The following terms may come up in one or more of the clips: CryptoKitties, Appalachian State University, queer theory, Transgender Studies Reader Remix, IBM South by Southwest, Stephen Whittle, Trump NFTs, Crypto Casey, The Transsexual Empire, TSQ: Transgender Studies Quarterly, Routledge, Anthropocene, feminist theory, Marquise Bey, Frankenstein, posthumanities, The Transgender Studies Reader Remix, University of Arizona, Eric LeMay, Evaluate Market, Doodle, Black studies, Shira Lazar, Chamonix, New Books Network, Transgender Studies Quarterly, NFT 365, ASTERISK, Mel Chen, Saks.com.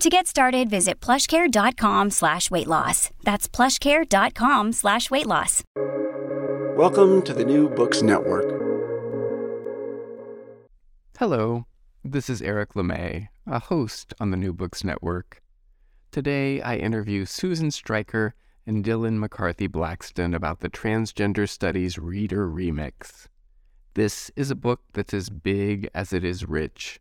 To get started, visit plushcare.com/weightloss. That's plushcare.com/weightloss. Welcome to the New Books Network. Hello, this is Eric LeMay, a host on the New Books Network. Today, I interview Susan Stryker and Dylan McCarthy Blackston about the Transgender Studies Reader Remix. This is a book that's as big as it is rich.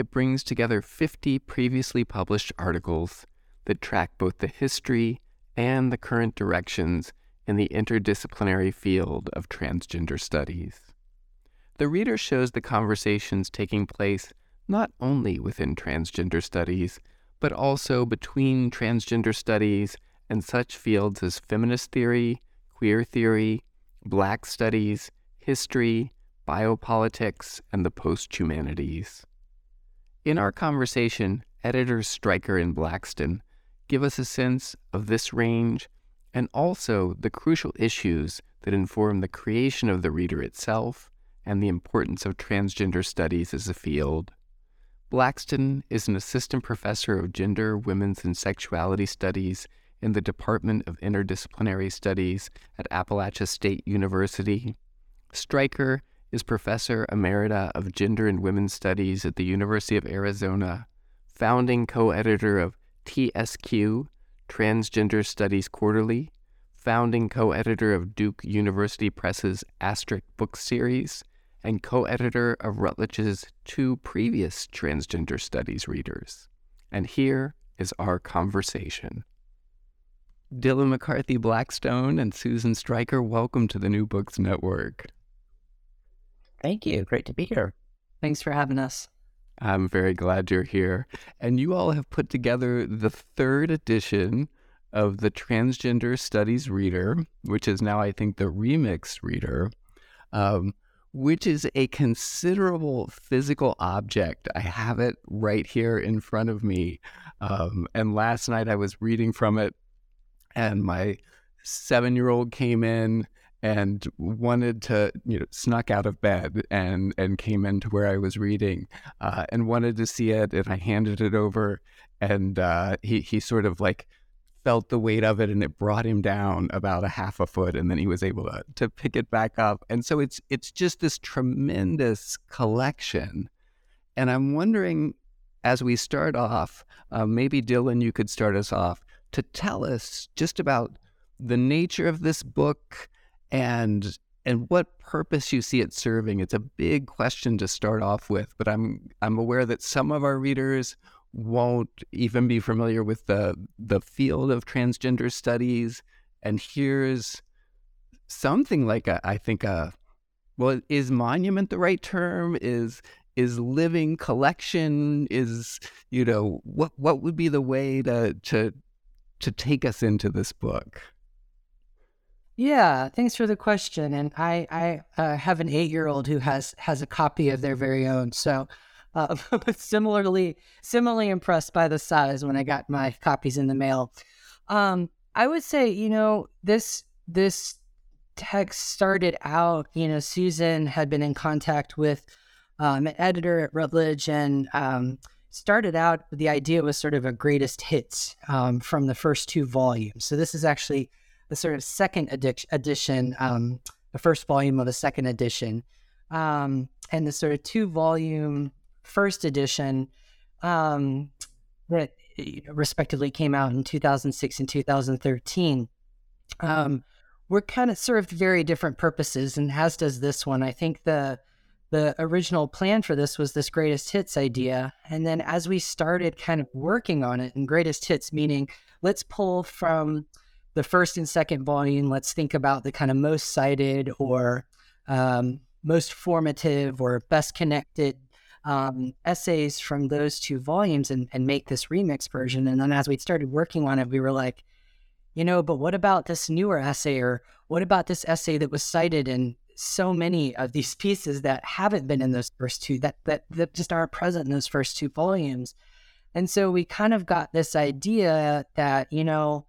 It brings together 50 previously published articles that track both the history and the current directions in the interdisciplinary field of transgender studies. The reader shows the conversations taking place not only within transgender studies, but also between transgender studies and such fields as feminist theory, queer theory, Black studies, history, biopolitics, and the post-humanities. In our conversation, editors Stryker and Blackston give us a sense of this range and also the crucial issues that inform the creation of the reader itself and the importance of transgender studies as a field. Blackston is an assistant professor of gender, women's, and sexuality studies in the Department of Interdisciplinary Studies at Appalachian State University. Stryker is Professor Emerita of Gender and Women's Studies at the University of Arizona, founding co-editor of TSQ, Transgender Studies Quarterly, founding co-editor of Duke University Press's ASTERISK book series, and co-editor of Routledge's two previous Transgender Studies readers. And here is our conversation. Dylan McCarthy Blackston and Susan Stryker, welcome to the New Books Network. Thank you. Great to be here. Thanks for having us. I'm very glad you're here. And you all have put together the third edition of the Transgender Studies Reader, which is now, I think, the Remix Reader, which is a considerable physical object. I have it right here in front of me. And last night I was reading from it, and my 7-year-old came in and wanted to, snuck out of bed and came into where I was reading and wanted to see it, and I handed it over, and he sort of like felt the weight of it, and it brought him down about a half a foot, and then he was able to pick it back up. And so it's just this tremendous collection. And I'm wondering, as we start off, maybe Dylan, you could start us off to tell us just about the nature of this book, and what purpose you see it serving. It's a big question to start off with, but I'm aware that some of our readers won't even be familiar with the field of transgender studies. And here's something like is monument the right term? Is living collection? Is what would be the way to take us into this book? Yeah, thanks for the question. And I have an 8-year-old who has a copy of their very own. So similarly impressed by the size when I got my copies in the mail. I would say, this text started out, you know, Susan had been in contact with an editor at Routledge, and started out, the idea was sort of a greatest hits from the first two volumes. So this is actually the sort of second edition, the first volume of the second edition. And the sort of two-volume first edition that respectively came out in 2006 and 2013 were kind of served very different purposes, and as does this one. I think the original plan for this was this greatest hits idea. And then as we started kind of working on it, and greatest hits meaning let's pull from the first and second volume, let's think about the kind of most cited or most formative or best connected essays from those two volumes and make this remix version. And then as we started working on it, we were like, you know, but what about this newer essay, or what about this essay that was cited in so many of these pieces that haven't been in those first two, that just aren't present in those first two volumes? And so we kind of got this idea that, you know,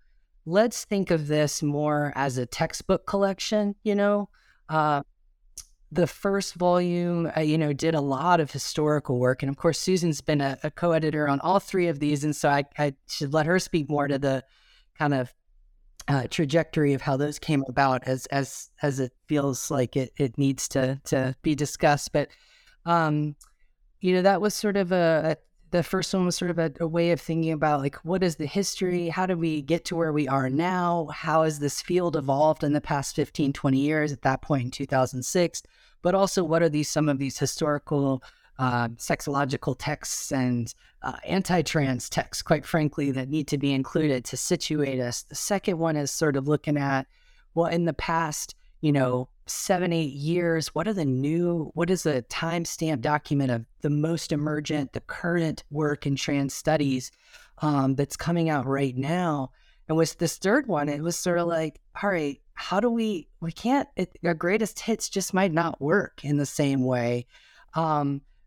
let's think of this more as a textbook collection, you know. The first volume, you know, did a lot of historical work. And of course, Susan's been a co-editor on all three of these. And so I should let her speak more to the kind of trajectory of how those came about, as it feels like it needs to be discussed. But, you know, that was sort of the first one was sort of a way of thinking about, like, what is the history? How did we get to where we are now? How has this field evolved in the past 15, 20 years at that point in 2006? But also, what are some of these historical sexological texts and anti-trans texts, quite frankly, that need to be included to situate us? The second one is sort of looking at, well, in the past, you know, 7-8 years, what is the timestamp document of the most emergent, the current work in trans studies that's coming out right now? And with this third one, it was sort of like, all right, how do our greatest hits just might not work in the same way.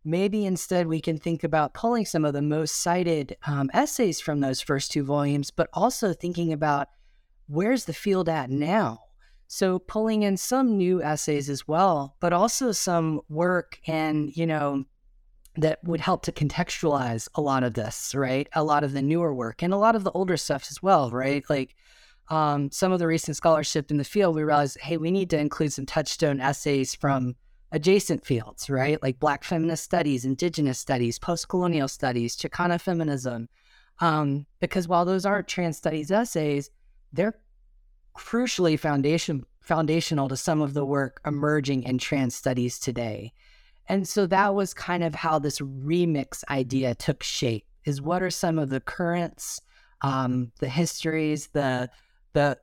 Maybe instead we can think about pulling some of the most cited essays from those first two volumes, but also thinking about where's the field at now? So pulling in some new essays as well, but also some work and, you know, that would help to contextualize a lot of this, right? A lot of the newer work and a lot of the older stuff as well, right? Like some of the recent scholarship in the field, we realized, hey, we need to include some touchstone essays from adjacent fields, right? Like Black feminist studies, Indigenous studies, post-colonial studies, Chicana feminism. Because while those aren't trans studies essays, they're crucially foundational to some of the work emerging in trans studies today. And so that was kind of how this remix idea took shape, is what are some of the currents, the histories, the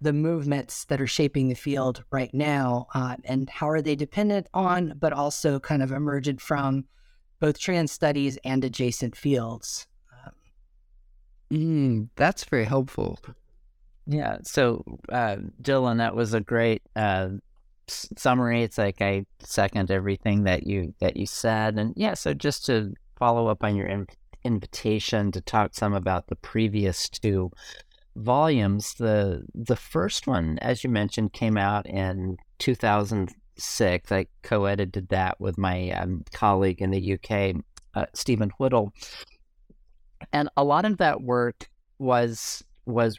movements that are shaping the field right now, and how are they dependent on, but also kind of emergent from both trans studies and adjacent fields. That's very helpful. Yeah. So, Dylan, that was a great summary. It's like I second everything that you said. And yeah, so just to follow up on your invitation to talk some about the previous two volumes, the first one, as you mentioned, came out in 2006. I co-edited that with my colleague in the UK, Stephen Whittle. And a lot of that work was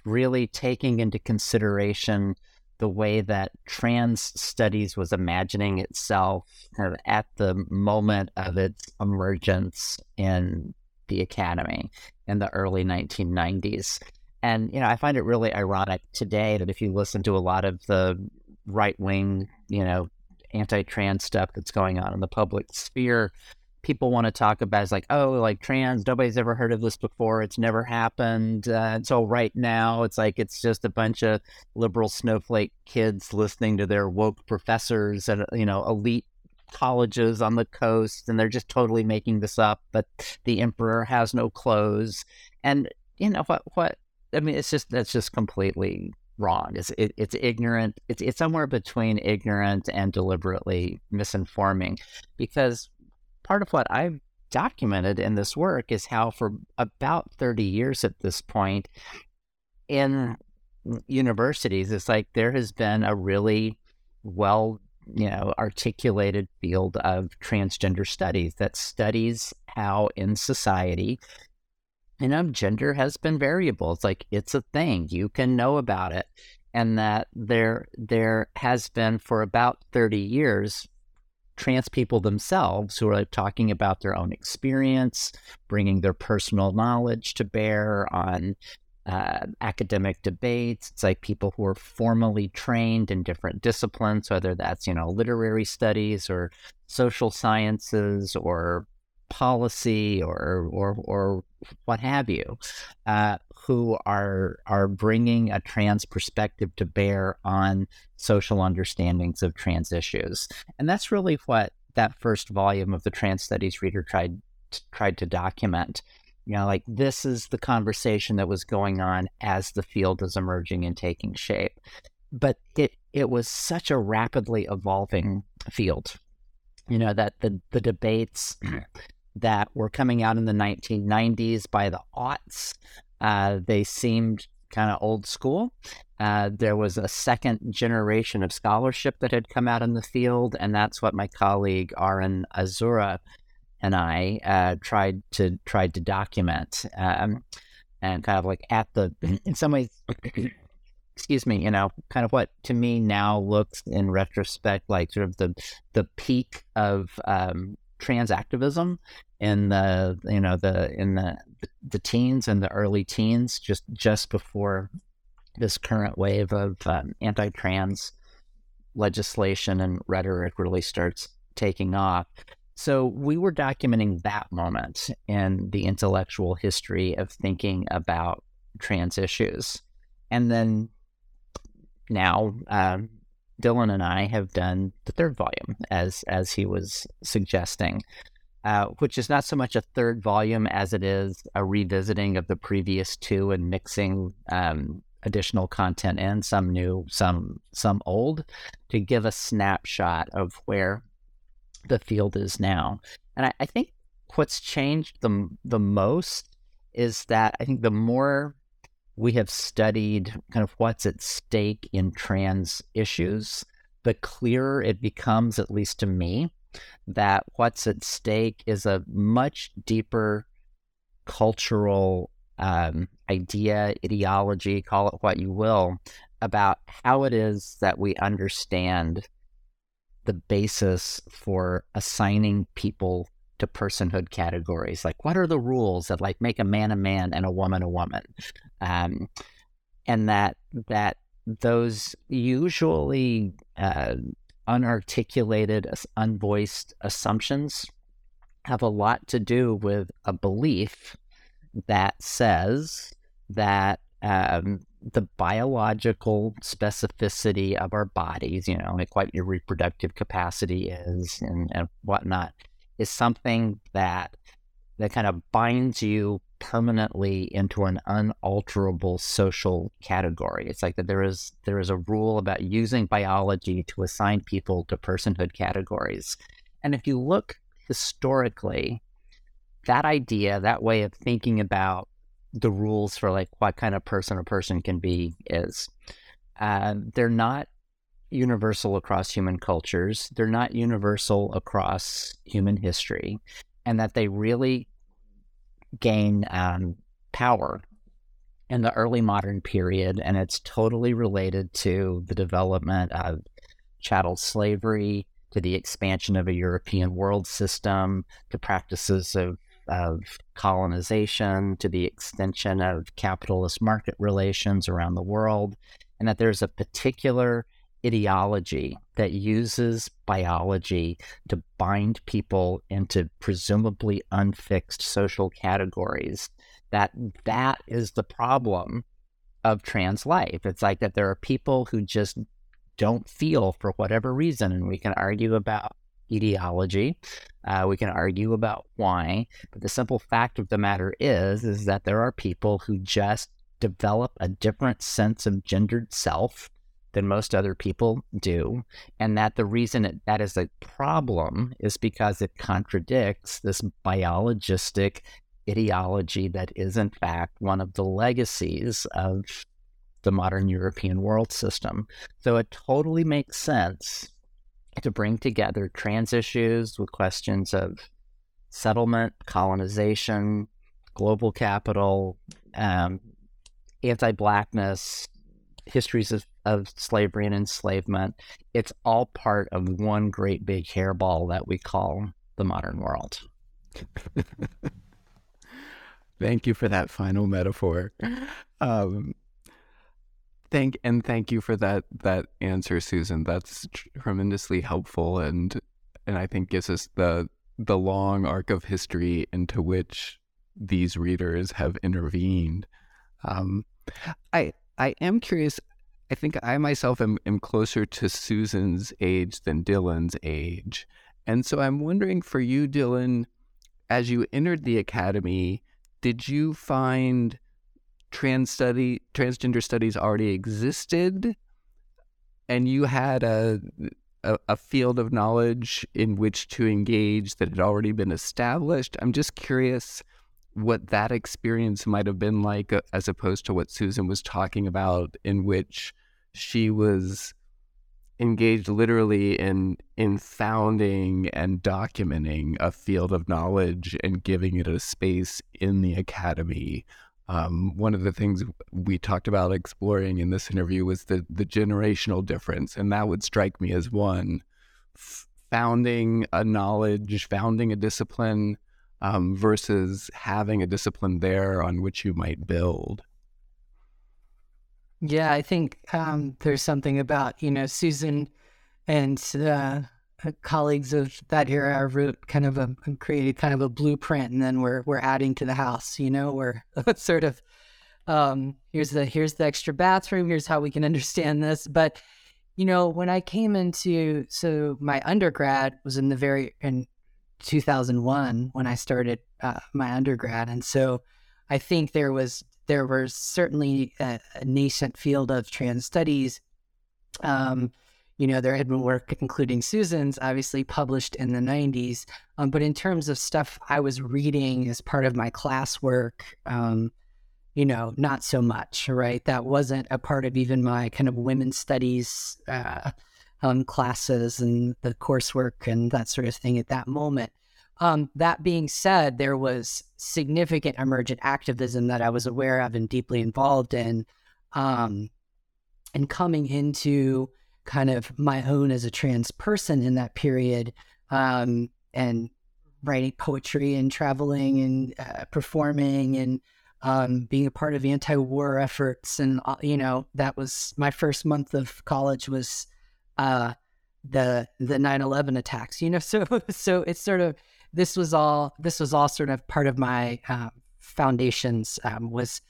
really taking into consideration the way that trans studies was imagining itself kind of at the moment of its emergence in the academy in the early 1990s. And, you know, I find it really ironic today that if you listen to a lot of the right-wing, you know, anti-trans stuff that's going on in the public sphere, people want to talk about is like, oh, like trans, nobody's ever heard of this before. It's never happened. So right now it's like, it's just a bunch of liberal snowflake kids listening to their woke professors at, you know, elite colleges on the coast. And they're just totally making this up, but the emperor has no clothes. And you know, what, I mean, that's just completely wrong. It's ignorant. It's somewhere between ignorant and deliberately misinforming, because part of what I've documented in this work is how for about 30 years at this point in universities, it's like there has been a really well, articulated field of transgender studies that studies how in society, gender has been variable. It's like, it's a thing, you can know about it. And that there has been for about 30 years, trans people themselves who are talking about their own experience, bringing their personal knowledge to bear on academic debates. It's like people who are formally trained in different disciplines, whether that's, literary studies or social sciences or policy or what have you, who are bringing a trans perspective to bear on social understandings of trans issues. And that's really what that first volume of the Trans Studies Reader tried to document. This is the conversation that was going on as the field is emerging and taking shape. But it was such a rapidly evolving field, that the debates that were coming out in the 1990s by the aughts, they seemed kind of old school. There was a second generation of scholarship that had come out in the field, and that's what my colleague Aaron Azura and I tried to document, and kind of like in some ways, excuse me, kind of what to me now looks in retrospect like sort of the peak of trans activism in the teens and the early teens, just before this current wave of anti-trans legislation and rhetoric really starts taking off. So we were documenting that moment in the intellectual history of thinking about trans issues. And then now Dylan and I have done the third volume, as he was suggesting, which is not so much a third volume as it is a revisiting of the previous two and mixing additional content in, some new, some old, to give a snapshot of where the field is now. And I think what's changed the most is that I think the more we have studied kind of what's at stake in trans issues, the clearer it becomes, at least to me, that what's at stake is a much deeper cultural idea, ideology, call it what you will, about how it is that we understand the basis for assigning people to personhood categories. Like, what are the rules that like make a man and a woman a woman? And that those usually unarticulated, unvoiced assumptions have a lot to do with a belief that says that the biological specificity of our bodies, like what your reproductive capacity is and whatnot, is something that kind of binds you permanently into an unalterable social category. It's like that there is a rule about using biology to assign people to personhood categories. And if you look historically, that idea, that way of thinking about the rules for like what kind of person a person can be is, they're not universal across human cultures. They're not universal across human history, and that they really gain power in the early modern period. And it's totally related to the development of chattel slavery, to the expansion of a European world system, to practices of colonization, to the extension of capitalist market relations around the world, and that there's a particular ideology that uses biology to bind people into presumably unfixed social categories, that is the problem of trans life. It's like that there are people who just don't feel for whatever reason, and we can argue about ideology, we can argue about why, but the simple fact of the matter is that there are people who just develop a different sense of gendered self than most other people do, and that the reason that is a problem is because it contradicts this biologistic ideology that is in fact one of the legacies of the modern European world system. So it totally makes sense to bring together trans issues with questions of settlement, colonization, global capital, anti-Blackness, histories of slavery and enslavement. It's all part of one great big hairball that we call the modern world. Thank you for that final metaphor. Thank you for that answer, Susan. That's tremendously helpful, and I think gives us the long arc of history into which these readers have intervened. I am curious. I think I myself am closer to Susan's age than Dylan's age. And so I'm wondering for you, Dylan, as you entered the academy, did you find transgender studies already existed and you had a field of knowledge in which to engage that had already been established? I'm just curious what that experience might have been like as opposed to what Susan was talking about, in which she was engaged literally in founding and documenting a field of knowledge and giving it a space in the academy. One of the things we talked about exploring in this interview was the generational difference, and that would strike me as one. Founding a knowledge, founding a discipline, versus having a discipline there on which you might build. Yeah, I think there's something about, Susan and colleagues of that era wrote created a blueprint, and then we're adding to the house. We're sort of here's the extra bathroom. Here's how we can understand this. But when I came into, so my undergrad was in 2001 when I started my undergrad, and so I think there were certainly a nascent field of trans studies. There had been work, including Susan's, obviously published in the 90s. But in terms of stuff I was reading as part of my classwork, not so much, right? That wasn't a part of even my kind of women's studies classes and the coursework and that sort of thing at that moment. That being said, there was significant emergent activism that I was aware of and deeply involved in. And coming into kind of my own as a trans person in that period, and writing poetry and traveling and performing and being a part of anti-war efforts. And, that was my first month of college was the 9/11 attacks, so it's sort of, this was all sort of part of my foundations, was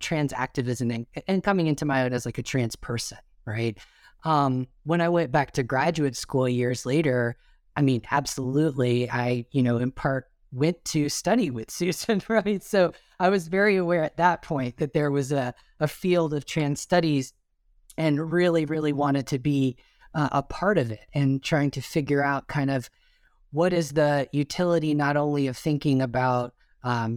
trans activism and coming into my own as like a trans person, right? When I went back to graduate school years later, absolutely, I, in part went to study with Susan, right? So I was very aware at that point that there was a field of trans studies and really, really wanted to be a part of it and trying to figure out kind of what is the utility not only of thinking about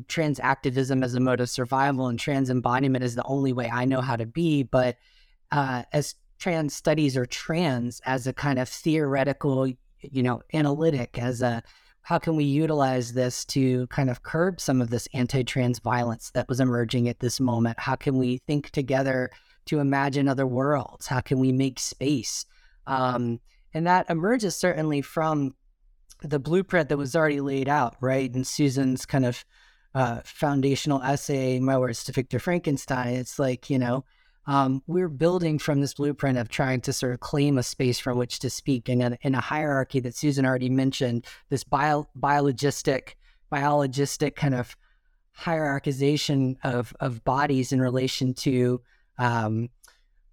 trans activism as a mode of survival and trans embodiment is the only way I know how to be, but as trans studies or trans as a kind of theoretical, analytic, as a how can we utilize this to kind of curb some of this anti-trans violence that was emerging at this moment? How can we think together to imagine other worlds? How can we make space? And that emerges certainly from the blueprint that was already laid out, right? And Susan's kind of foundational essay, My Words to Victor Frankenstein, it's like, we're building from this blueprint of trying to sort of claim a space from which to speak in a hierarchy that Susan already mentioned, this biologistic kind of hierarchization of bodies in relation to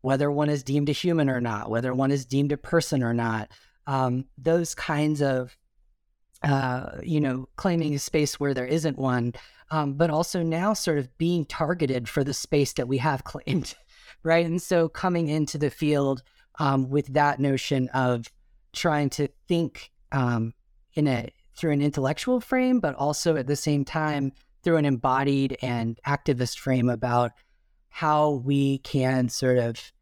whether one is deemed a human or not, whether one is deemed a person or not. Those kinds of, claiming a space where there isn't one, but also now sort of being targeted for the space that we have claimed. Right. And so coming into the field with that notion of trying to think through an intellectual frame, but also at the same time through an embodied and activist frame about how we can sort of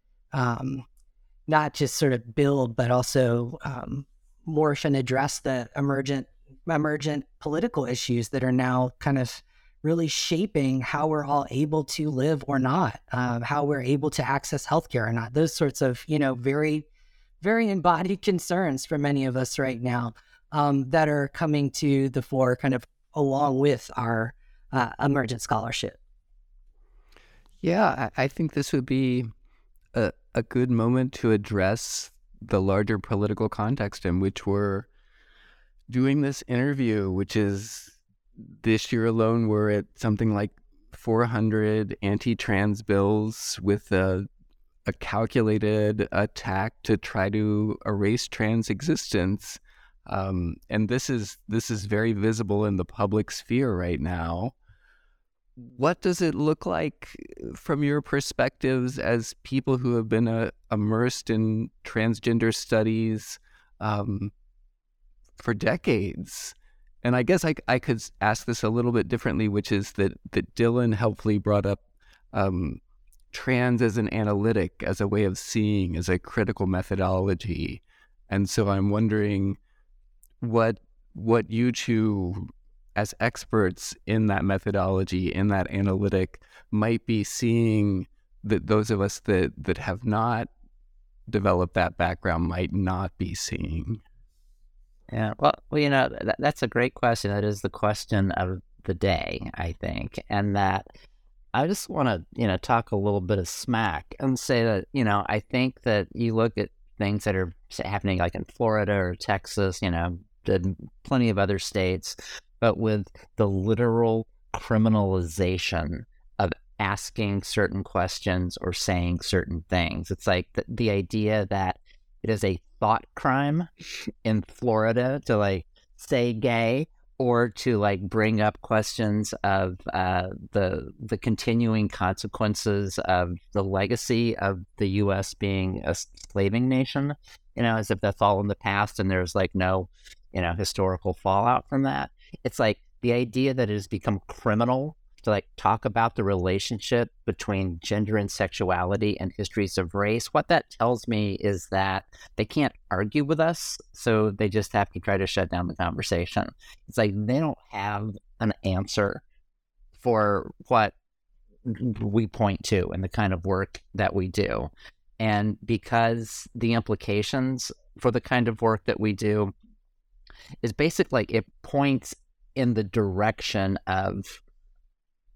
not just sort of build, but also morph and address the emergent political issues that are now kind of really shaping how we're all able to live or not, how we're able to access healthcare or not. Those sorts of, very, very embodied concerns for many of us right now that are coming to the fore kind of along with our emergent scholarship. Yeah, I think this would be a good moment to address the larger political context in which we're doing this interview, which is this year alone, we're at something like 400 anti-trans bills with a calculated attack to try to erase trans existence. And this is very visible in the public sphere right now. What does it look like from your perspectives as people who have been immersed in transgender studies for decades? And I guess I could ask this a little bit differently, which is that Dylan helpfully brought up trans as an analytic, as a way of seeing, as a critical methodology. And so I'm wondering what you two as experts in that methodology, in that analytic, might be seeing that those of us that have not developed that background might not be seeing. Yeah, well, that's a great question. That is the question of the day, I think. And that I just want to, talk a little bit of smack and say that, I think that you look at things that are happening like in Florida or Texas, and plenty of other states, but with the literal criminalization of asking certain questions or saying certain things. It's like the idea that it is a thought crime in Florida to say gay or to bring up questions of the continuing consequences of the legacy of the U.S. being a slaving nation, as if that's all in the past and there's no, historical fallout from that. It's the idea that it has become criminal to talk about the relationship between gender and sexuality and histories of race. What that tells me is that they can't argue with us, so they just have to try to shut down the conversation. It's they don't have an answer for what we point to and the kind of work that we do. And because the implications for the kind of work that we do is basically it points in the direction of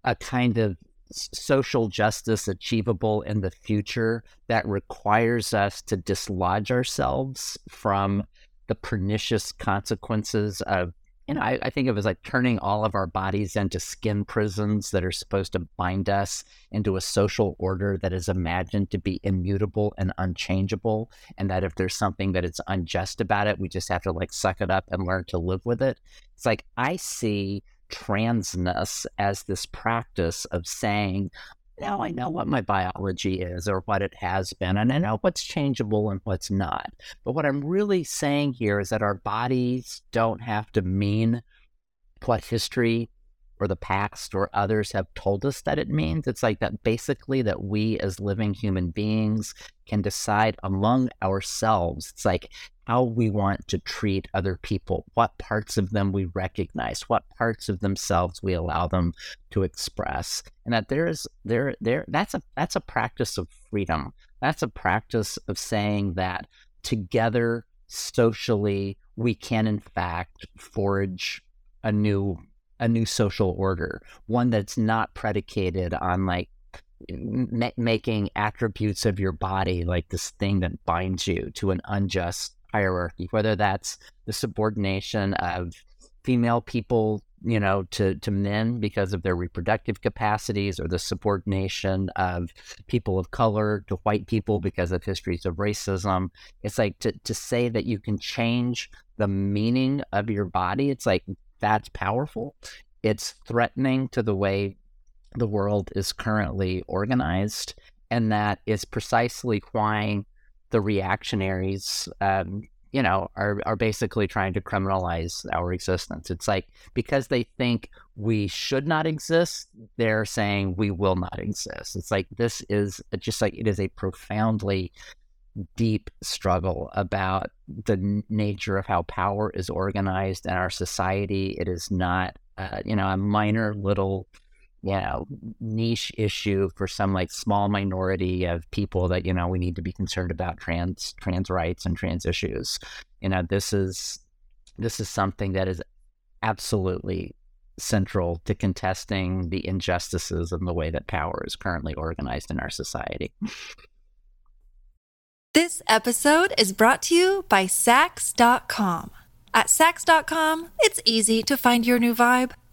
a kind of social justice achievable in the future that requires us to dislodge ourselves from the pernicious consequences of, I think of it as turning all of our bodies into skin prisons that are supposed to bind us into a social order that is imagined to be immutable and unchangeable, and that if there's something that is unjust about it, we just have to suck it up and learn to live with it. It's I see transness as this practice of saying, now I know what my biology is or what it has been, and I know what's changeable and what's not. But what I'm really saying here is that our bodies don't have to mean what history or the past or others have told us that it means. It's that basically that we as living human beings can decide among ourselves. It's how we want to treat other people, what parts of them we recognize, what parts of themselves we allow them to express, and that that's a practice of freedom. That's a practice of saying that together socially we can in fact forge a new social order, one that's not predicated on making attributes of your body this thing that binds you to an unjust hierarchy, whether that's the subordination of female people, to men because of their reproductive capacities, or the subordination of people of color to white people because of histories of racism. It's to say that you can change the meaning of your body. It's that's powerful. It's threatening to the way the world is currently organized, and that is precisely why the reactionaries you know, are basically trying to criminalize our existence. It's like, because they think we should not exist, they're saying we will not exist. It's like, this is just like, it is a profoundly deep struggle about the nature of how power is organized in our society. It is not, a minor little, niche issue for some like small minority of people that, we need to be concerned about trans rights and trans issues. This is something that is absolutely central to contesting the injustices and the way that power is currently organized in our society. This episode is brought to you by Saks.com. At Saks.com, it's easy to find your new vibe.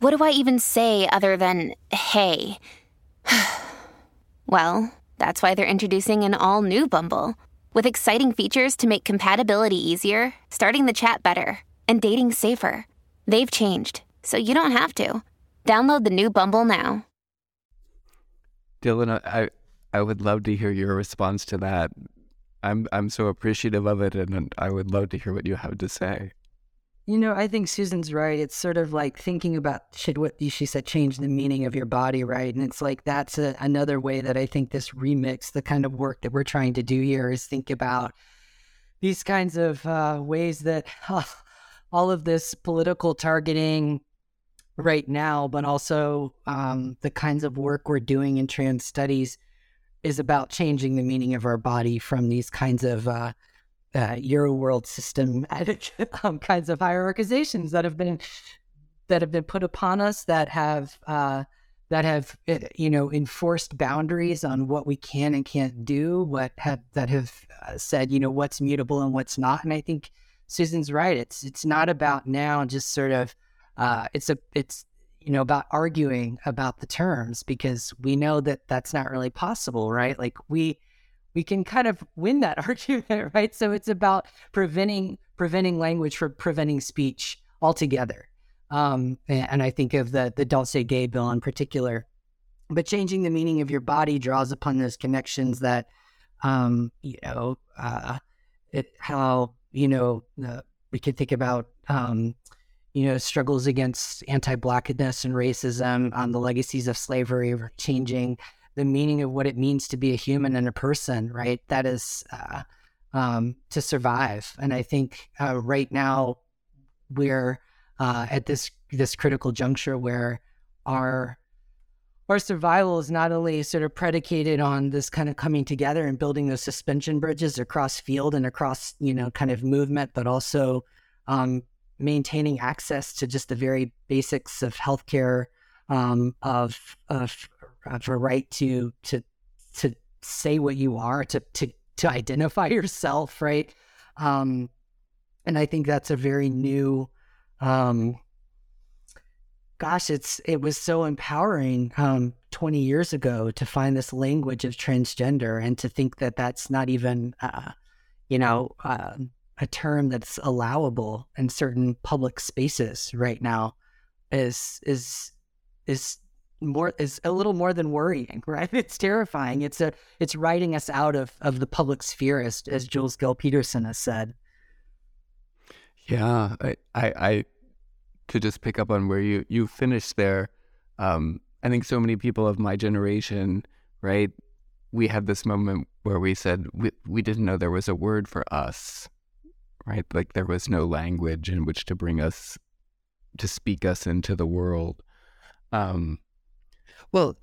what do I even say other than, hey? Well, that's why they're introducing an all-new Bumble, with exciting features to make compatibility easier, starting the chat better, and dating safer. They've changed, so you don't have to. Download the new Bumble now. Dylan, I would love to hear your response to that. I'm so appreciative of it, and I would love to hear what you have to say. I think Susan's right. It's sort of like thinking about, should what she said, change the meaning of your body, right? And it's like, that's another way that I think this remix, the kind of work that we're trying to do here, is think about these kinds of ways that all of this political targeting right now, but also the kinds of work we're doing in trans studies is about changing the meaning of our body from these kinds of Euro world system kinds of hierarchizations that have been put upon us, that have enforced boundaries on what we can and can't do, that have said what's mutable and what's not. And I think Susan's right. It's not about now just sort of it's about arguing about the terms, because we know that that's not really possible, right? Like we can kind of win that argument, right? So it's about preventing language from preventing speech altogether. And I think of the Don't Say Gay bill in particular. But changing the meaning of your body draws upon those connections that, we can think about, struggles against anti-Blackness and racism on the legacies of slavery, or changing the meaning of what it means to be a human and a person, right? That is to survive. And I think right now we're at this critical juncture where our survival is not only sort of predicated on this kind of coming together and building those suspension bridges across field and across, kind of movement, but also maintaining access to just the very basics of healthcare, of a right to say what you are, to identify yourself, right? And I think that's a very new. It was so empowering 20 years ago to find this language of transgender, and to think that that's not even a term that's allowable in certain public spaces right now is a little more than worrying, right? It's terrifying. It's writing us out of the public sphere, as Jules Gill-Peterson has said. Yeah, I to just pick up on where you finished there. I think so many people of my generation, right? We had this moment where we said we didn't know there was a word for us, right? Like there was no language in which to bring us, to speak us into the world. Well,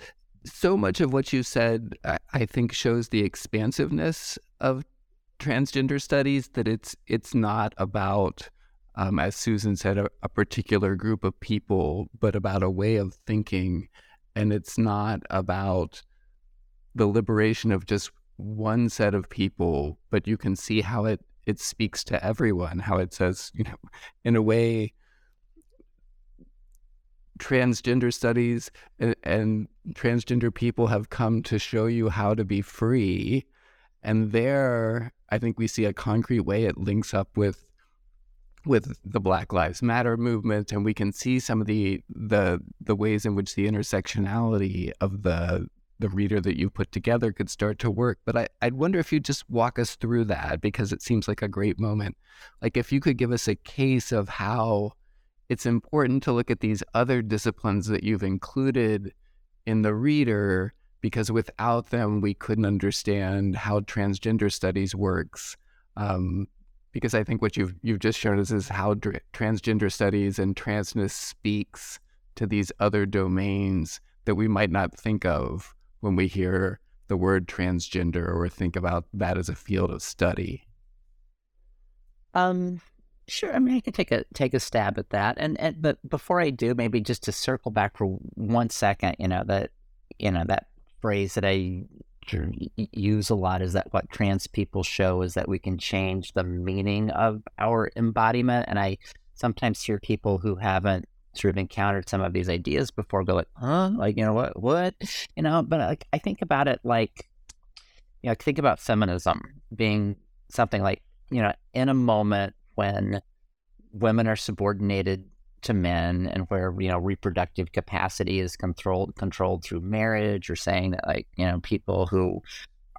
so much of what you said, I think, shows the expansiveness of transgender studies, that it's not about, as Susan said, a particular group of people, but about a way of thinking. And it's not about the liberation of just one set of people, but you can see how it it speaks to everyone, how it says, you know, in a way, transgender studies and transgender people have come to show you how to be free. And there, I think we see a concrete way it links up with the Black Lives Matter movement, and we can see some of the ways in which the intersectionality of the reader that you put together could start to work. But I'd wonder if you'd just walk us through that, because it seems like a great moment. Like, if you could give us a case of how it's important to look at these other disciplines that you've included in the reader, because without them, we couldn't understand how transgender studies works. Because I think what you've just shown us is how transgender studies and transness speaks to these other domains that we might not think of when we hear the word transgender or think about that as a field of study. Sure. I mean, I can take a stab at that. And but before I do, maybe just to circle back for 1 second, that phrase that I use a lot is that what trans people show is that we can change the meaning of our embodiment. And I sometimes hear people who haven't sort of encountered some of these ideas before go like, huh? Like, what? But I think about it like, think about feminism being something like, in a moment when women are subordinated to men and where, reproductive capacity is controlled through marriage, or saying that like, people who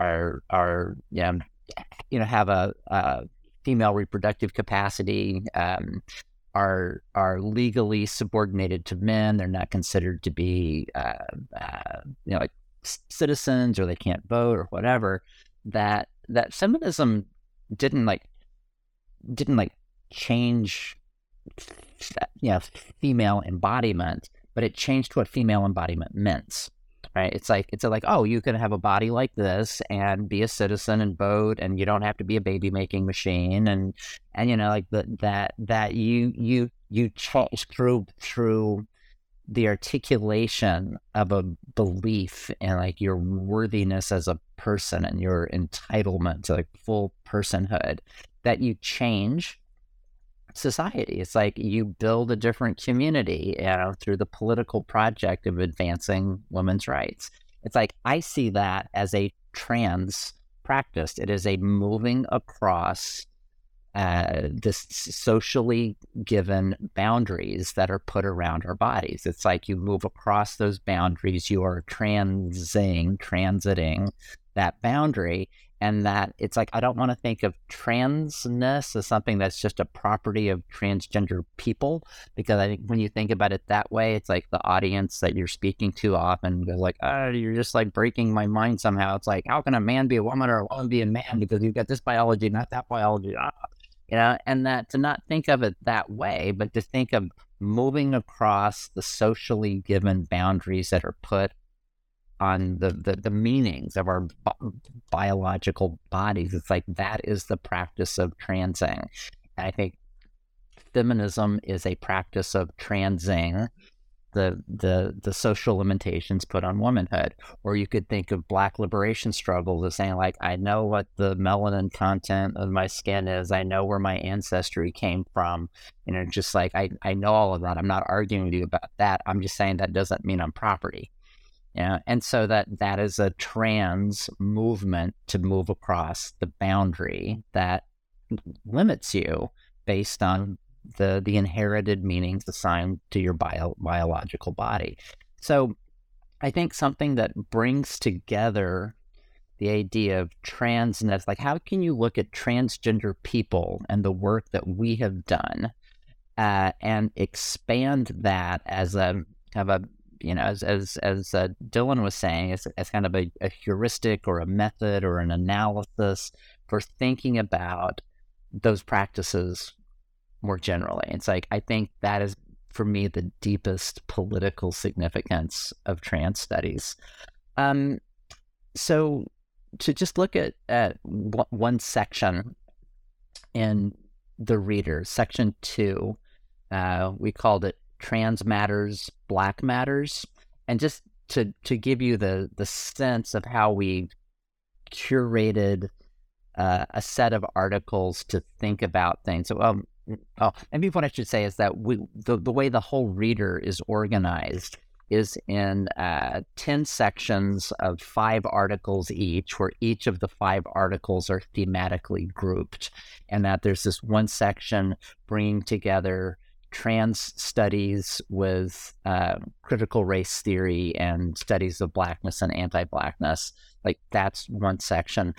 are have a female reproductive capacity, are legally subordinated to men. They're not considered to be, citizens, or they can't vote or whatever, that feminism didn't change female embodiment, but it changed what female embodiment meant, right? It's like, oh, you can have a body like this and be a citizen and vote, and you don't have to be a baby making machine, and you change through the articulation of a belief and like your worthiness as a person and your entitlement to like full personhood, that you change society. It's like you build a different community, through the political project of advancing women's rights. It's like, I see that as a trans practice. It is a moving across this socially given boundaries that are put around our bodies. It's like you move across those boundaries, you are transiting that boundary. And that it's like, I don't want to think of transness as something that's just a property of transgender people, because I think when you think about it that way, it's like the audience that you're speaking to often goes like, oh, you're just like breaking my mind somehow. It's like, how can a man be a woman or a woman be a man? Because you've got this biology, not that biology, and that to not think of it that way, but to think of moving across the socially given boundaries that are put on the meanings of our biological bodies. It's like, that is the practice of transing. And I think feminism is a practice of transing the social limitations put on womanhood. Or you could think of Black liberation struggles as saying like, I know what the melanin content of my skin is, I know where my ancestry came from, just like, I know all of that. I'm not arguing with you about that. I'm just saying that doesn't mean I'm property. Yeah, and so that is a trans movement to move across the boundary that limits you based on the inherited meanings assigned to your biological body. So I think something that brings together the idea of transness, like how can you look at transgender people and the work that we have done and expand that as as Dylan was saying, as kind of a heuristic or a method or an analysis for thinking about those practices more generally. It's like, I think that is, for me, the deepest political significance of trans studies. So to just look at one section in the reader, section 2, we called it Trans Matters, Black Matters, and just to give you the sense of how we curated a set of articles to think about things. So, maybe what I should say is that the way the whole reader is organized is in 10 sections of 5 articles each, where each of the 5 articles are thematically grouped, and that there's this one section bringing together trans studies with critical race theory and studies of blackness and anti-blackness. Like, that's one section.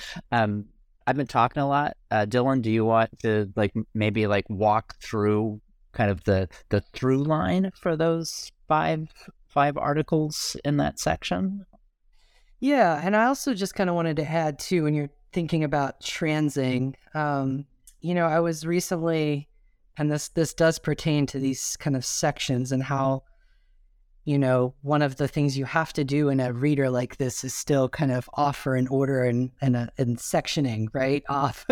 I've been talking a lot. Dylan, do you want to maybe walk through kind of the through line for those five articles in that section? Yeah, and I also just kind of wanted to add too, when you're thinking about transing, I was recently, and this does pertain to these kind of sections and how, one of the things you have to do in a reader like this is still kind of offer an order and sectioning, right, off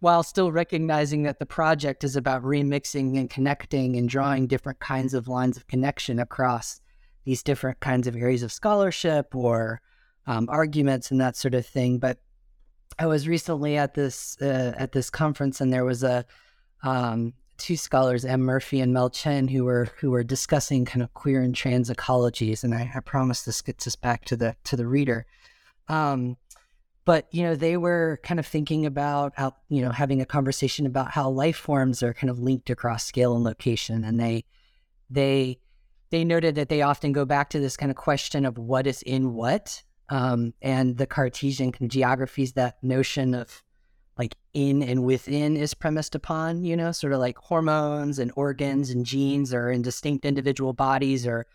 while still recognizing that the project is about remixing and connecting and drawing different kinds of lines of connection across these different kinds of areas of scholarship or arguments and that sort of thing. But I was recently at this conference, and there was a two scholars, M. Murphy and Mel Chen, who were discussing kind of queer and trans ecologies, and I promise this gets us back to the reader. But they were kind of thinking about how, having a conversation about how life forms are kind of linked across scale and location, and they noted that they often go back to this kind of question of what is in what, and the Cartesian kind of geographies, that notion of like in and within is premised upon, sort of like hormones and organs and genes are in distinct individual bodies, or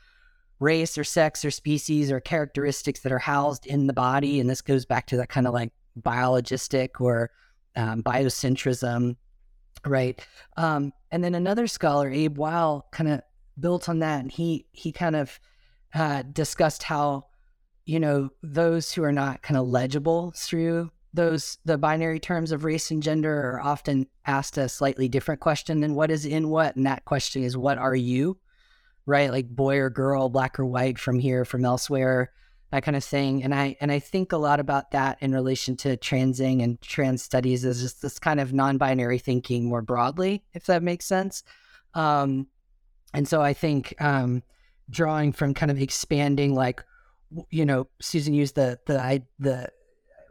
race or sex or species or characteristics that are housed in the body. And this goes back to that kind of like biologistic or biocentrism, right? And then another scholar, Abe Weil, kind of built on that. And he kind of discussed how, those who are not kind of legible through the binary terms of race and gender are often asked a slightly different question than what is in what, and that question is, what are you, right? Like boy or girl, black or white, from here, from elsewhere, that kind of thing. And I think a lot about that in relation to transing and trans studies is just this kind of non-binary thinking more broadly, if that makes sense. And so I think drawing from kind of expanding, Susan used the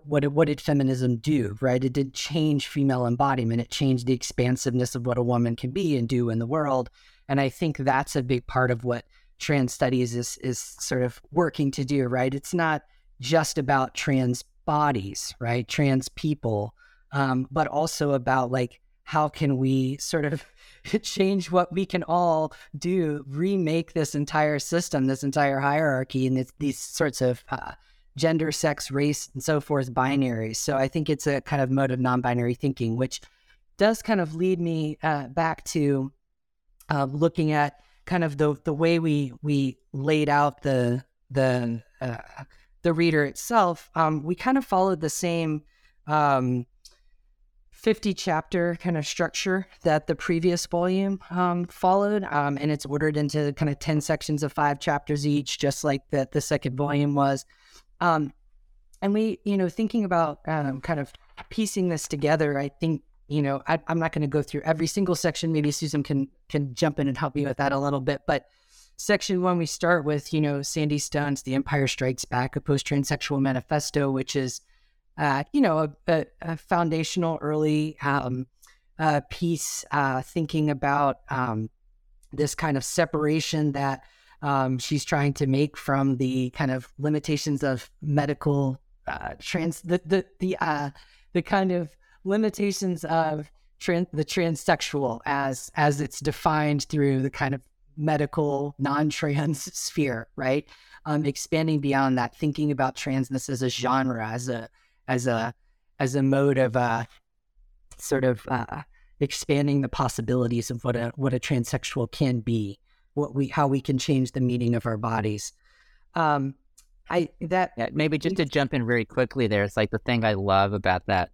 what did feminism do, right? It did change female embodiment. It changed the expansiveness of what a woman can be and do in the world. And I think that's a big part of what trans studies is sort of working to do, right? It's not just about trans bodies, right? Trans people, but also about how can we sort of change what we can all do, remake this entire system, this entire hierarchy, and these sorts of gender, sex, race, and so forth binaries. So I think it's a kind of mode of non-binary thinking, which does kind of lead me back to looking at kind of the way we laid out the reader itself. We kind of followed the same 50 chapter kind of structure that the previous volume followed, and it's ordered into kind of 10 sections of 5 chapters each, just like that the second volume was. And we, thinking about kind of piecing this together, I think, I'm not going to go through every single section. Maybe Susan can jump in and help me with that a little bit. But section 1, we start with, Sandy Stone's The Empire Strikes Back, a post-transsexual manifesto, which is a foundational early piece thinking about this kind of separation that she's trying to make from the kind of limitations of medical the kind of limitations of the transsexual as it's defined through the kind of medical non-trans sphere, right? Expanding beyond that, thinking about transness as a genre, as a mode of sort of expanding the possibilities of what a transsexual can be, how we can change the meaning of our bodies. Maybe just to jump in very quickly there, it's like the thing I love about that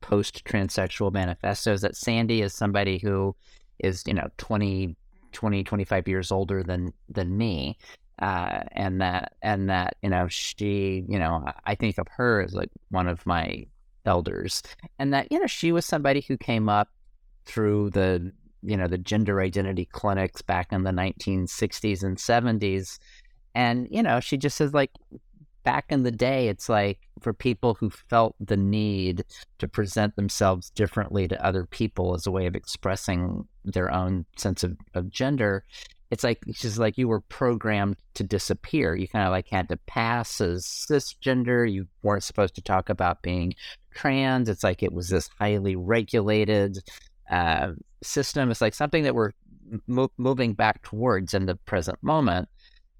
post-transsexual manifesto is that Sandy is somebody who is 25 years older than me. And that, she, I think of her as like one of my elders, and that, she was somebody who came up through the, the gender identity clinics back in the 1960s and 70s. And, she just says, back in the day, it's for people who felt the need to present themselves differently to other people as a way of expressing their own sense of gender, it's just you were programmed to disappear. You kind of had to pass as cisgender. You weren't supposed to talk about being trans. It was this highly regulated system. It's something that we're moving back towards in the present moment.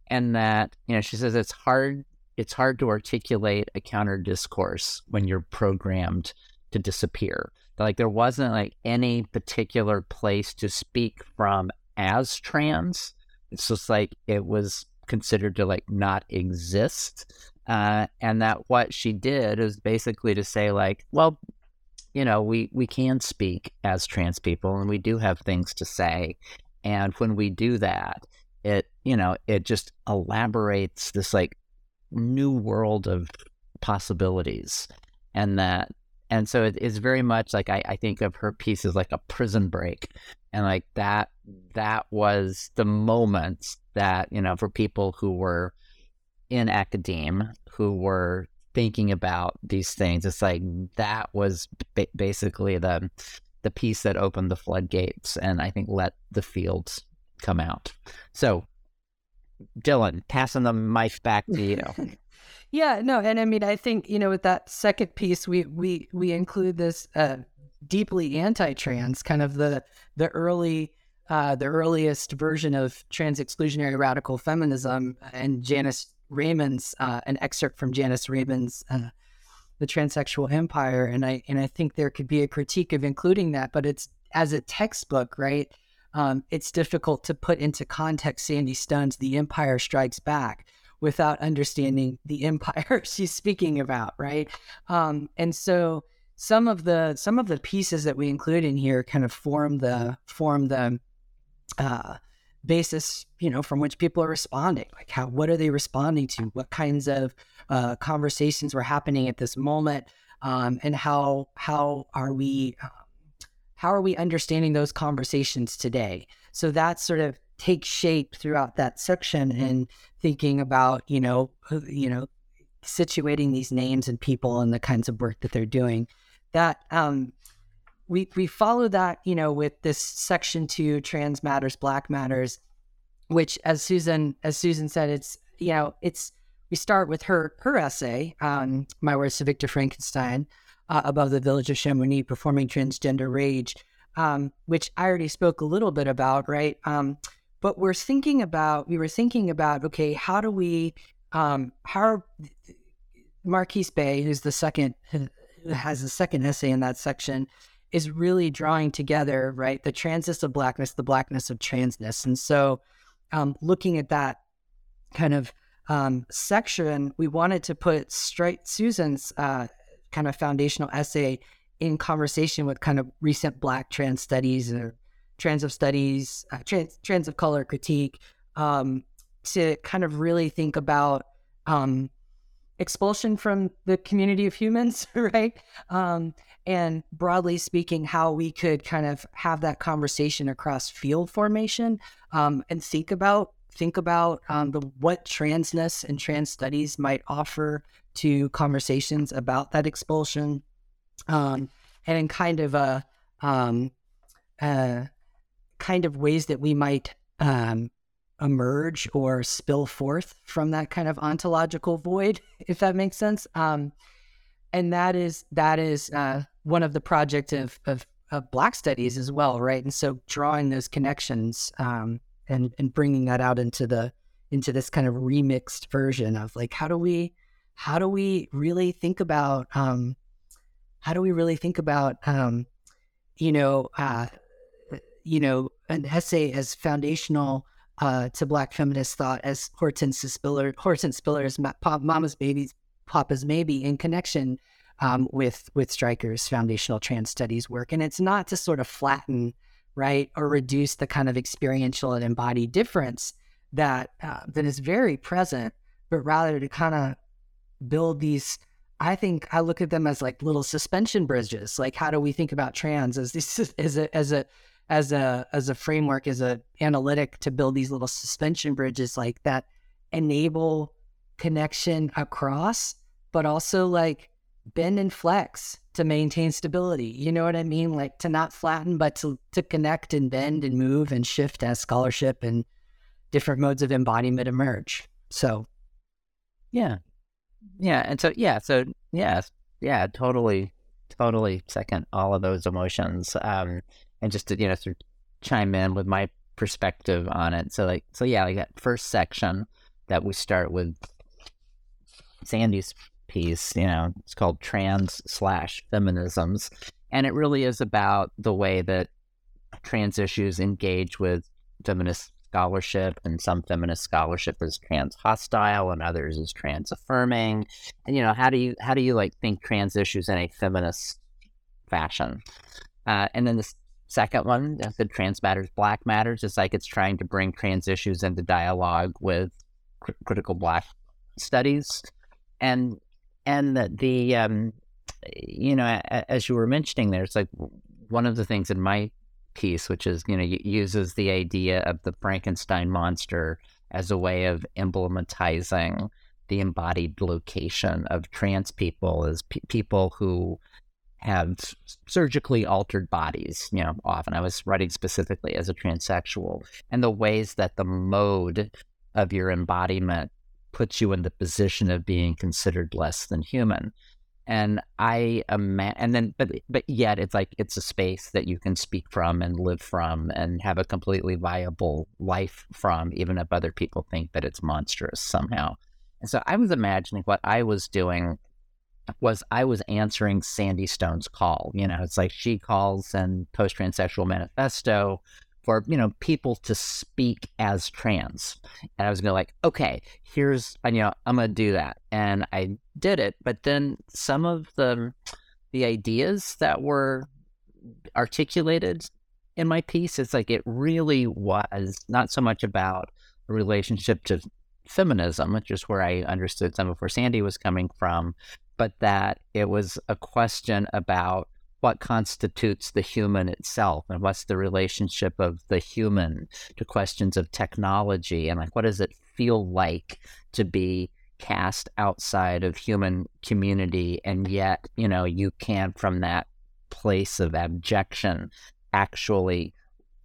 And that, she says it's hard to articulate a counter discourse when you're programmed to disappear. There wasn't any particular place to speak from as trans. It's just it was considered to not exist. And that what she did is basically to say we can speak as trans people and we do have things to say. And when we do that, it just elaborates this new world of possibilities. And that, and so it is very much I think of her piece as a prison break, and that was the moment that, for people who were in academe, who were thinking about these things, that was basically the piece that opened the floodgates and I think let the fields come out. So Dylan, passing the mic back to you. Yeah, no, and I mean, I think, with that second piece, we include this deeply anti-trans, kind of the earliest version of trans-exclusionary radical feminism, and Janice Raymond's, an excerpt from Janice Raymond's The Transsexual Empire, and I think there could be a critique of including that, but it's as a textbook, right? It's difficult to put into context Sandy Stone's The Empire Strikes Back without understanding the empire she's speaking about, right? And so some of the pieces that we include in here kind of form the basis, from which people are responding. What are they responding to? What kinds of conversations were happening at this moment, and how are we understanding those conversations today? So that sort of takes shape throughout that section, and thinking about, situating these names and people and the kinds of work that they're doing. That we follow that, with this section 2, Trans Matters, Black Matters, which as Susan said, we start with her essay, My Words to Victor Frankenstein, above the village of Chamonix, performing transgender rage, which I already spoke a little bit about, right? But we were thinking about, okay, how do we, Marquise Bey, who has the second essay in that section, is really drawing together, right, the transness of blackness, the blackness of transness. And so looking at that kind of section, we wanted to put Susan's kind of foundational essay in conversation with kind of recent Black trans studies or trans of color critique, to kind of really think about expulsion from the community of humans, right? And broadly speaking, how we could kind of have that conversation across field formation, and think about what transness and trans studies might offer to conversations about that expulsion, and in kind of ways that we might emerge or spill forth from that kind of ontological void, if that makes sense. And that is one of the project of Black studies as well, right? And so drawing those connections, and bringing that out into this kind of remixed version of how do we really think about an essay as foundational to Black feminist thought as Hortense Spillers, Mama's Babies, Papa's Maybe, in connection with Stryker's foundational trans studies work. And it's not to sort of flatten, right, or reduce the kind of experiential and embodied difference that is very present, but rather to kind of build these I think I look at them as like little suspension bridges. Like, how do we think about trans as this as a framework, as a analytic to build these little suspension bridges like that enable connection across, but also like bend and flex to maintain stability. You know what I mean? Like to not flatten, but to connect and bend and move and shift as scholarship and different modes of embodiment emerge. So, yeah. Yeah. And so, yeah. So, yes. Yeah. Totally second all of those emotions. And just to, you know, sort of chime in with my perspective on it. So, like, like that first section that we start with Sandy's piece, you know, it's called Trans/Feminisms. And it really is about the way that trans issues engage with feminist scholarship, and some feminist scholarship is trans hostile and others is trans affirming. And, you know, how do you like think trans issues in a feminist fashion? And then the second one, the trans matters, black matters, it's like it's trying to bring trans issues into dialogue with critical black studies. And the you know, as you were mentioning there, it's like one of the things in my piece, which is, you know, uses the idea of the Frankenstein monster as a way of emblematizing the embodied location of trans people as people who have surgically altered bodies, you know, often. I was writing specifically as a transsexual, and the ways that the mode of your embodiment puts you in the position of being considered less than human. And I and then but yet it's like it's a space that you can speak from and live from and have a completely viable life from, even if other people think that it's monstrous somehow. And so I was imagining what I was doing was I was answering Sandy Stone's call. You know, it's like she calls in Post Transsexual Manifesto for, you know, people to speak as trans. And I was going to like, okay, here's, you know, I'm going to do that. And I did it. But then some of the ideas that were articulated in my piece, it's like it really was not so much about a relationship to feminism, which is where I understood some of where Sandy was coming from, but that it was a question about what constitutes the human itself, and what's the relationship of the human to questions of technology, and like what does it feel like to be cast outside of human community, and yet, you know, you can from that place of abjection actually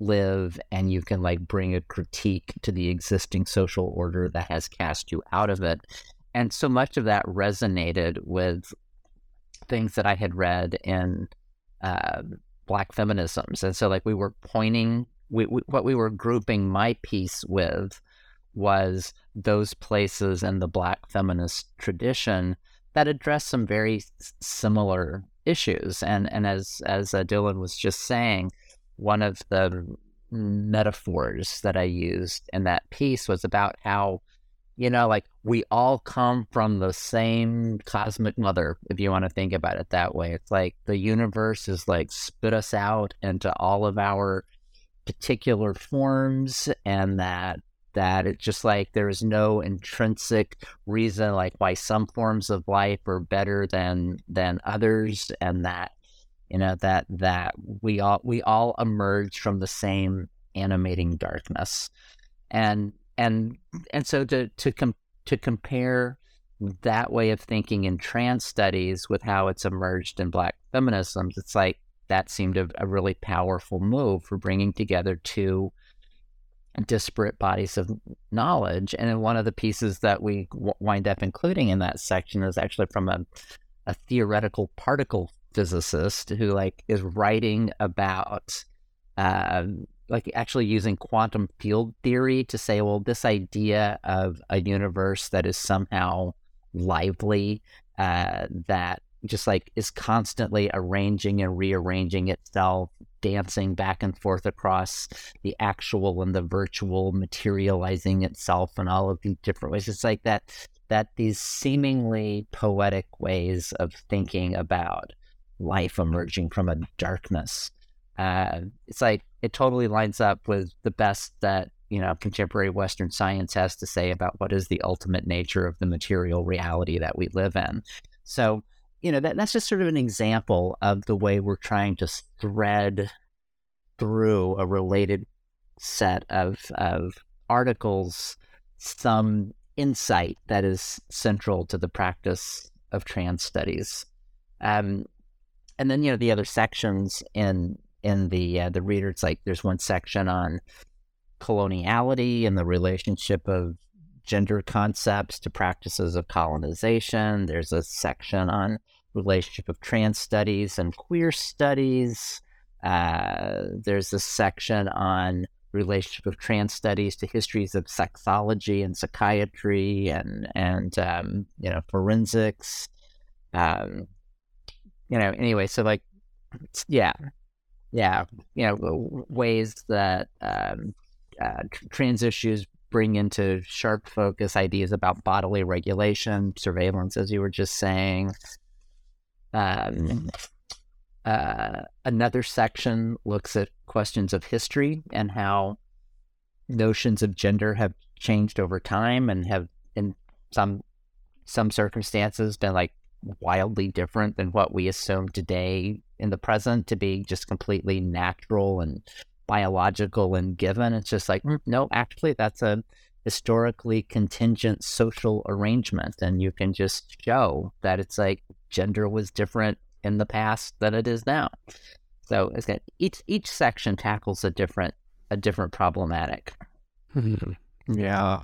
live, and you can like bring a critique to the existing social order that has cast you out of it. And so much of that resonated with things that I had read in Black feminisms. And so like we were pointing, what we were grouping my piece with was those places in the Black feminist tradition that address some very similar issues. And as Dylan was just saying, one of the metaphors that I used in that piece was about how, you know, like we all come from the same cosmic mother, if you want to think about it that way. It's like the universe is like spit us out into all of our particular forms, and that it's just like there is no intrinsic reason like why some forms of life are better than others, and that, you know, that we all emerge from the same animating darkness. And so to compare that way of thinking in trans studies with how it's emerged in Black feminisms, it's like that seemed a really powerful move for bringing together two disparate bodies of knowledge. And then one of the pieces that we wind up including in that section is actually from a theoretical particle physicist who like is writing about like actually using quantum field theory to say, well, this idea of a universe that is somehow lively, that just like is constantly arranging and rearranging itself, dancing back and forth across the actual and the virtual, materializing itself in all of these different ways. It's like that these seemingly poetic ways of thinking about life emerging from a darkness. It's like it totally lines up with the best that, you know, contemporary Western science has to say about what is the ultimate nature of the material reality that we live in. So, you know, that's just sort of an example of the way we're trying to thread through a related set of articles some insight that is central to the practice of trans studies. And then, you know, the other sections in the reader, it's like there's one section on coloniality and the relationship of gender concepts to practices of colonization. There's a section on relationship of trans studies and queer studies. There's a section on relationship of trans studies to histories of sexology and psychiatry and you know, forensics. You know, anyway, so like, yeah, you know, ways that trans issues bring into sharp focus ideas about bodily regulation, surveillance, as you were just saying. Another section looks at questions of history and how notions of gender have changed over time and have, in some circumstances, been like wildly different than what we assume today in the present to be just completely natural and biological and given. It's just like, no, actually that's a historically contingent social arrangement, and you can just show that it's like gender was different in the past than it is now. So it's got, each section tackles a different problematic. Yeah.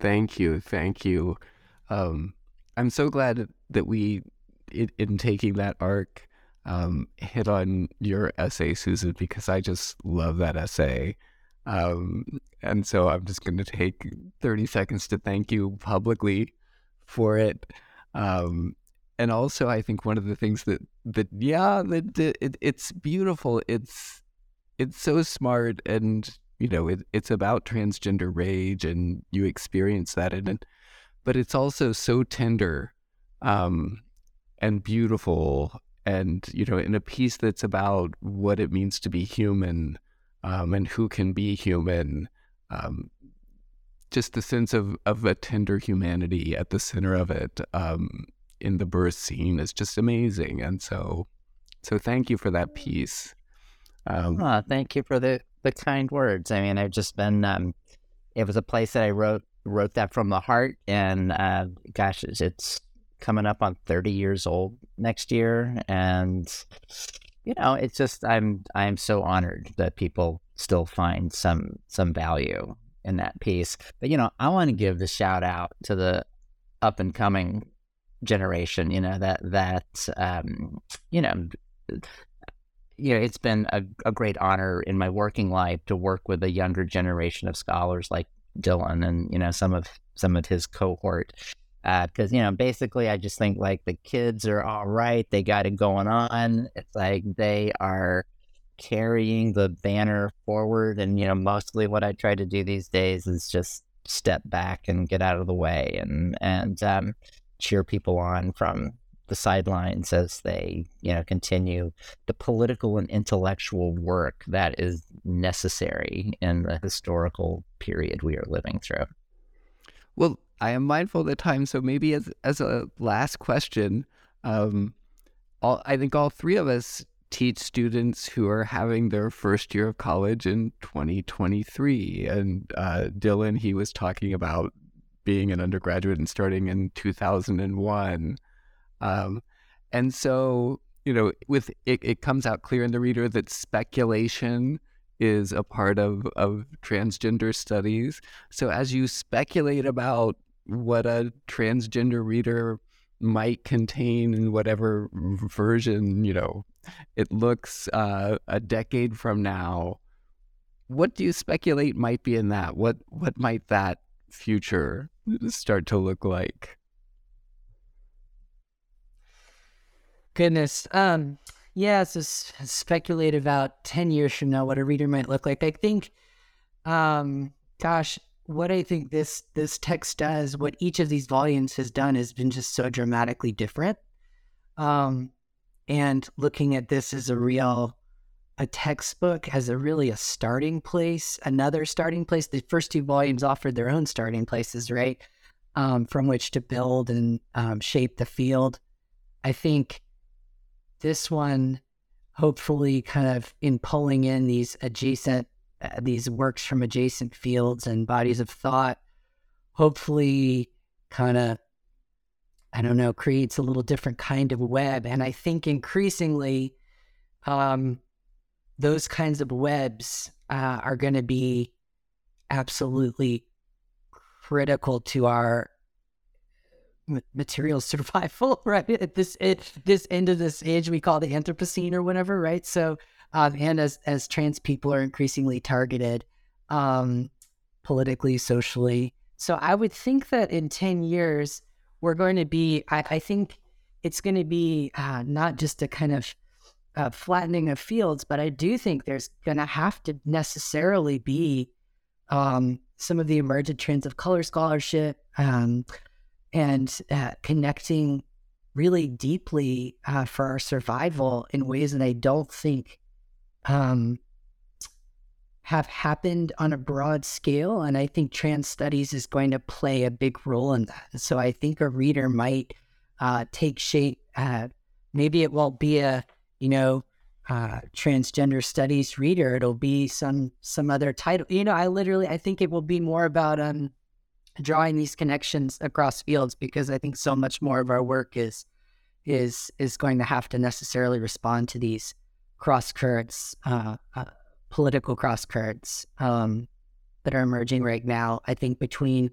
Thank you. I'm so glad that we, in taking that arc, hit on your essay, Susan, because I just love that essay. And so I'm just going to take 30 seconds to thank you publicly for it. And also, I think one of the things it's beautiful. It's so smart, and, you know, it's about transgender rage, and you experience that in it. But it's also so tender and beautiful, and, you know, in a piece that's about what it means to be human and who can be human, just the sense of a tender humanity at the center of it in the birth scene is just amazing. And so thank you for that piece. Thank you for the kind words. I mean, I've just been, it was a place that I wrote that from the heart, and gosh, it's coming up on 30 years old next year, and, you know, it's just I'm so honored that people still find some value in that piece. But, you know, I want to give the shout out to the up and coming generation. You know, that it's been a great honor in my working life to work with a younger generation of scholars like Dylan and, you know, some of his cohort, because, you know, basically I just think like the kids are all right, they got it going on. It's like they are carrying the banner forward, and, you know, mostly what I try to do these days is just step back and get out of the way and cheer people on from the sidelines as they, you know, continue the political and intellectual work that is necessary in the historical period we are living through. Well, I am mindful of the time, so maybe as a last question, I think all three of us teach students who are having their first year of college in 2023. And Dylan, he was talking about being an undergraduate and starting in 2001. And so, you know, with it comes out clear in the reader that speculation is a part of transgender studies. So as you speculate about what a transgender reader might contain in whatever version, you know, it looks a decade from now, what do you speculate might be in that? What might that future start to look like? Goodness. So speculate about 10 years from now what a reader might look like. I think, what I think this text does, what each of these volumes has done, has been just so dramatically different. And looking at this as a textbook as really a starting place, another starting place. The first two volumes offered their own starting places, right? From which to build and shape the field. I think this one, hopefully kind of in pulling in these adjacent, these works from adjacent fields and bodies of thought, hopefully kind of, I don't know, creates a little different kind of web. And I think increasingly those kinds of webs are going to be absolutely critical to our material survival, right? At this end of this age we call the Anthropocene or whatever, right? So, and as trans people are increasingly targeted politically, socially. So I would think that in 10 years, we're going to be, I think it's going to be not just a kind of flattening of fields, but I do think there's going to have to necessarily be some of the emergent trends of color scholarship, and connecting really deeply for our survival in ways that I don't think have happened on a broad scale. And I think trans studies is going to play a big role in that. So I think a reader might take shape. Maybe it won't be a, transgender studies reader. It'll be some other title. I think it will be more about drawing these connections across fields, because I think so much more of our work is going to have to necessarily respond to these cross currents, political cross currents that are emerging right now. I think between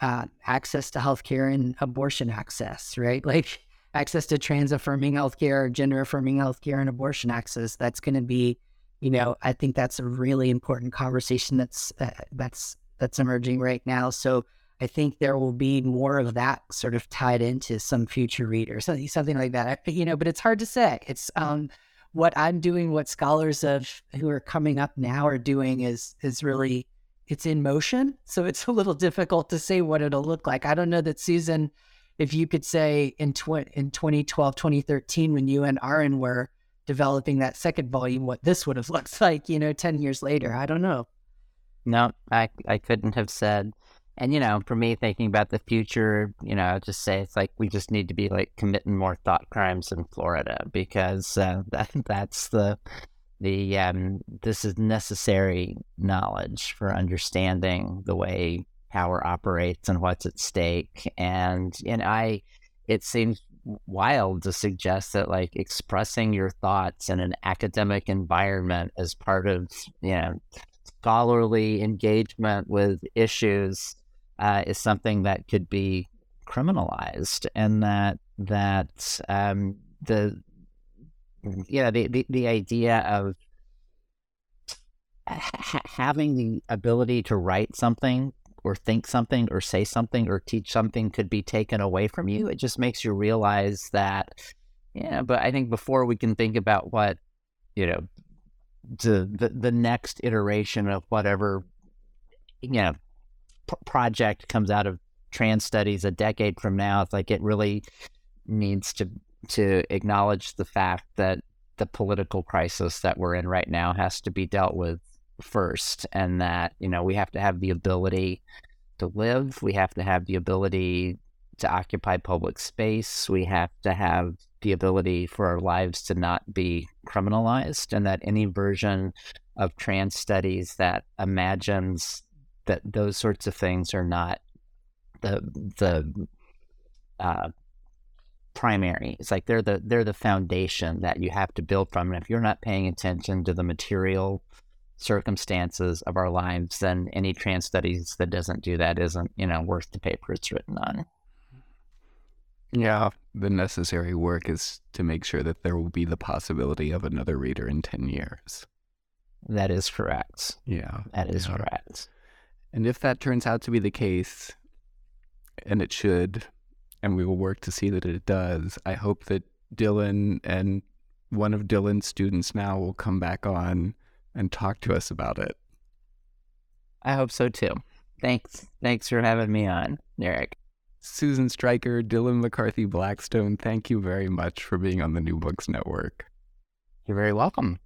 access to healthcare and abortion access, right? Like access to trans affirming healthcare, gender affirming healthcare, and abortion access. That's going to be, I think that's a really important conversation that's emerging right now. So I think there will be more of that sort of tied into some future reader, something like that, but it's hard to say. It's what I'm doing, what scholars who are coming up now are doing is really, it's in motion. So it's a little difficult to say what it'll look like. I don't know that, Susan, if you could say in 2012, 2013, when you and Aaron were developing that second volume, what this would have looked like, 10 years later, I don't know. No, I couldn't have said. And, for me, thinking about the future, I'll just say it's like we just need to be like committing more thought crimes in Florida, because that's the this is necessary knowledge for understanding the way power operates and what's at stake. And it seems wild to suggest that like expressing your thoughts in an academic environment as part of, scholarly engagement with issues is something that could be criminalized, and the idea of having the ability to write something or think something or say something or teach something could be taken away from you. It just makes you realize that, but I think before we can think about what, the next iteration of whatever project comes out of trans studies a decade from now, it's like it really needs to acknowledge the fact that the political crisis that we're in right now has to be dealt with first, and that we have to have the ability to live, we have to have the ability to occupy public space, we have to have the ability for our lives to not be criminalized, and that any version of trans studies that imagines that those sorts of things are not the primary. It's like they're the foundation that you have to build from. And if you're not paying attention to the material circumstances of our lives, then any trans studies that doesn't do that isn't, worth the paper it's written on. Yeah, the necessary work is to make sure that there will be the possibility of another reader in 10 years. That is correct. Yeah. That is correct. And if that turns out to be the case, and it should, and we will work to see that it does, I hope that Dylan and one of Dylan's students now will come back on and talk to us about it. I hope so too. Thanks for having me on, Eric. Susan Stryker, Dylan McCarthy Blackston, thank you very much for being on the New Books Network. You're very welcome.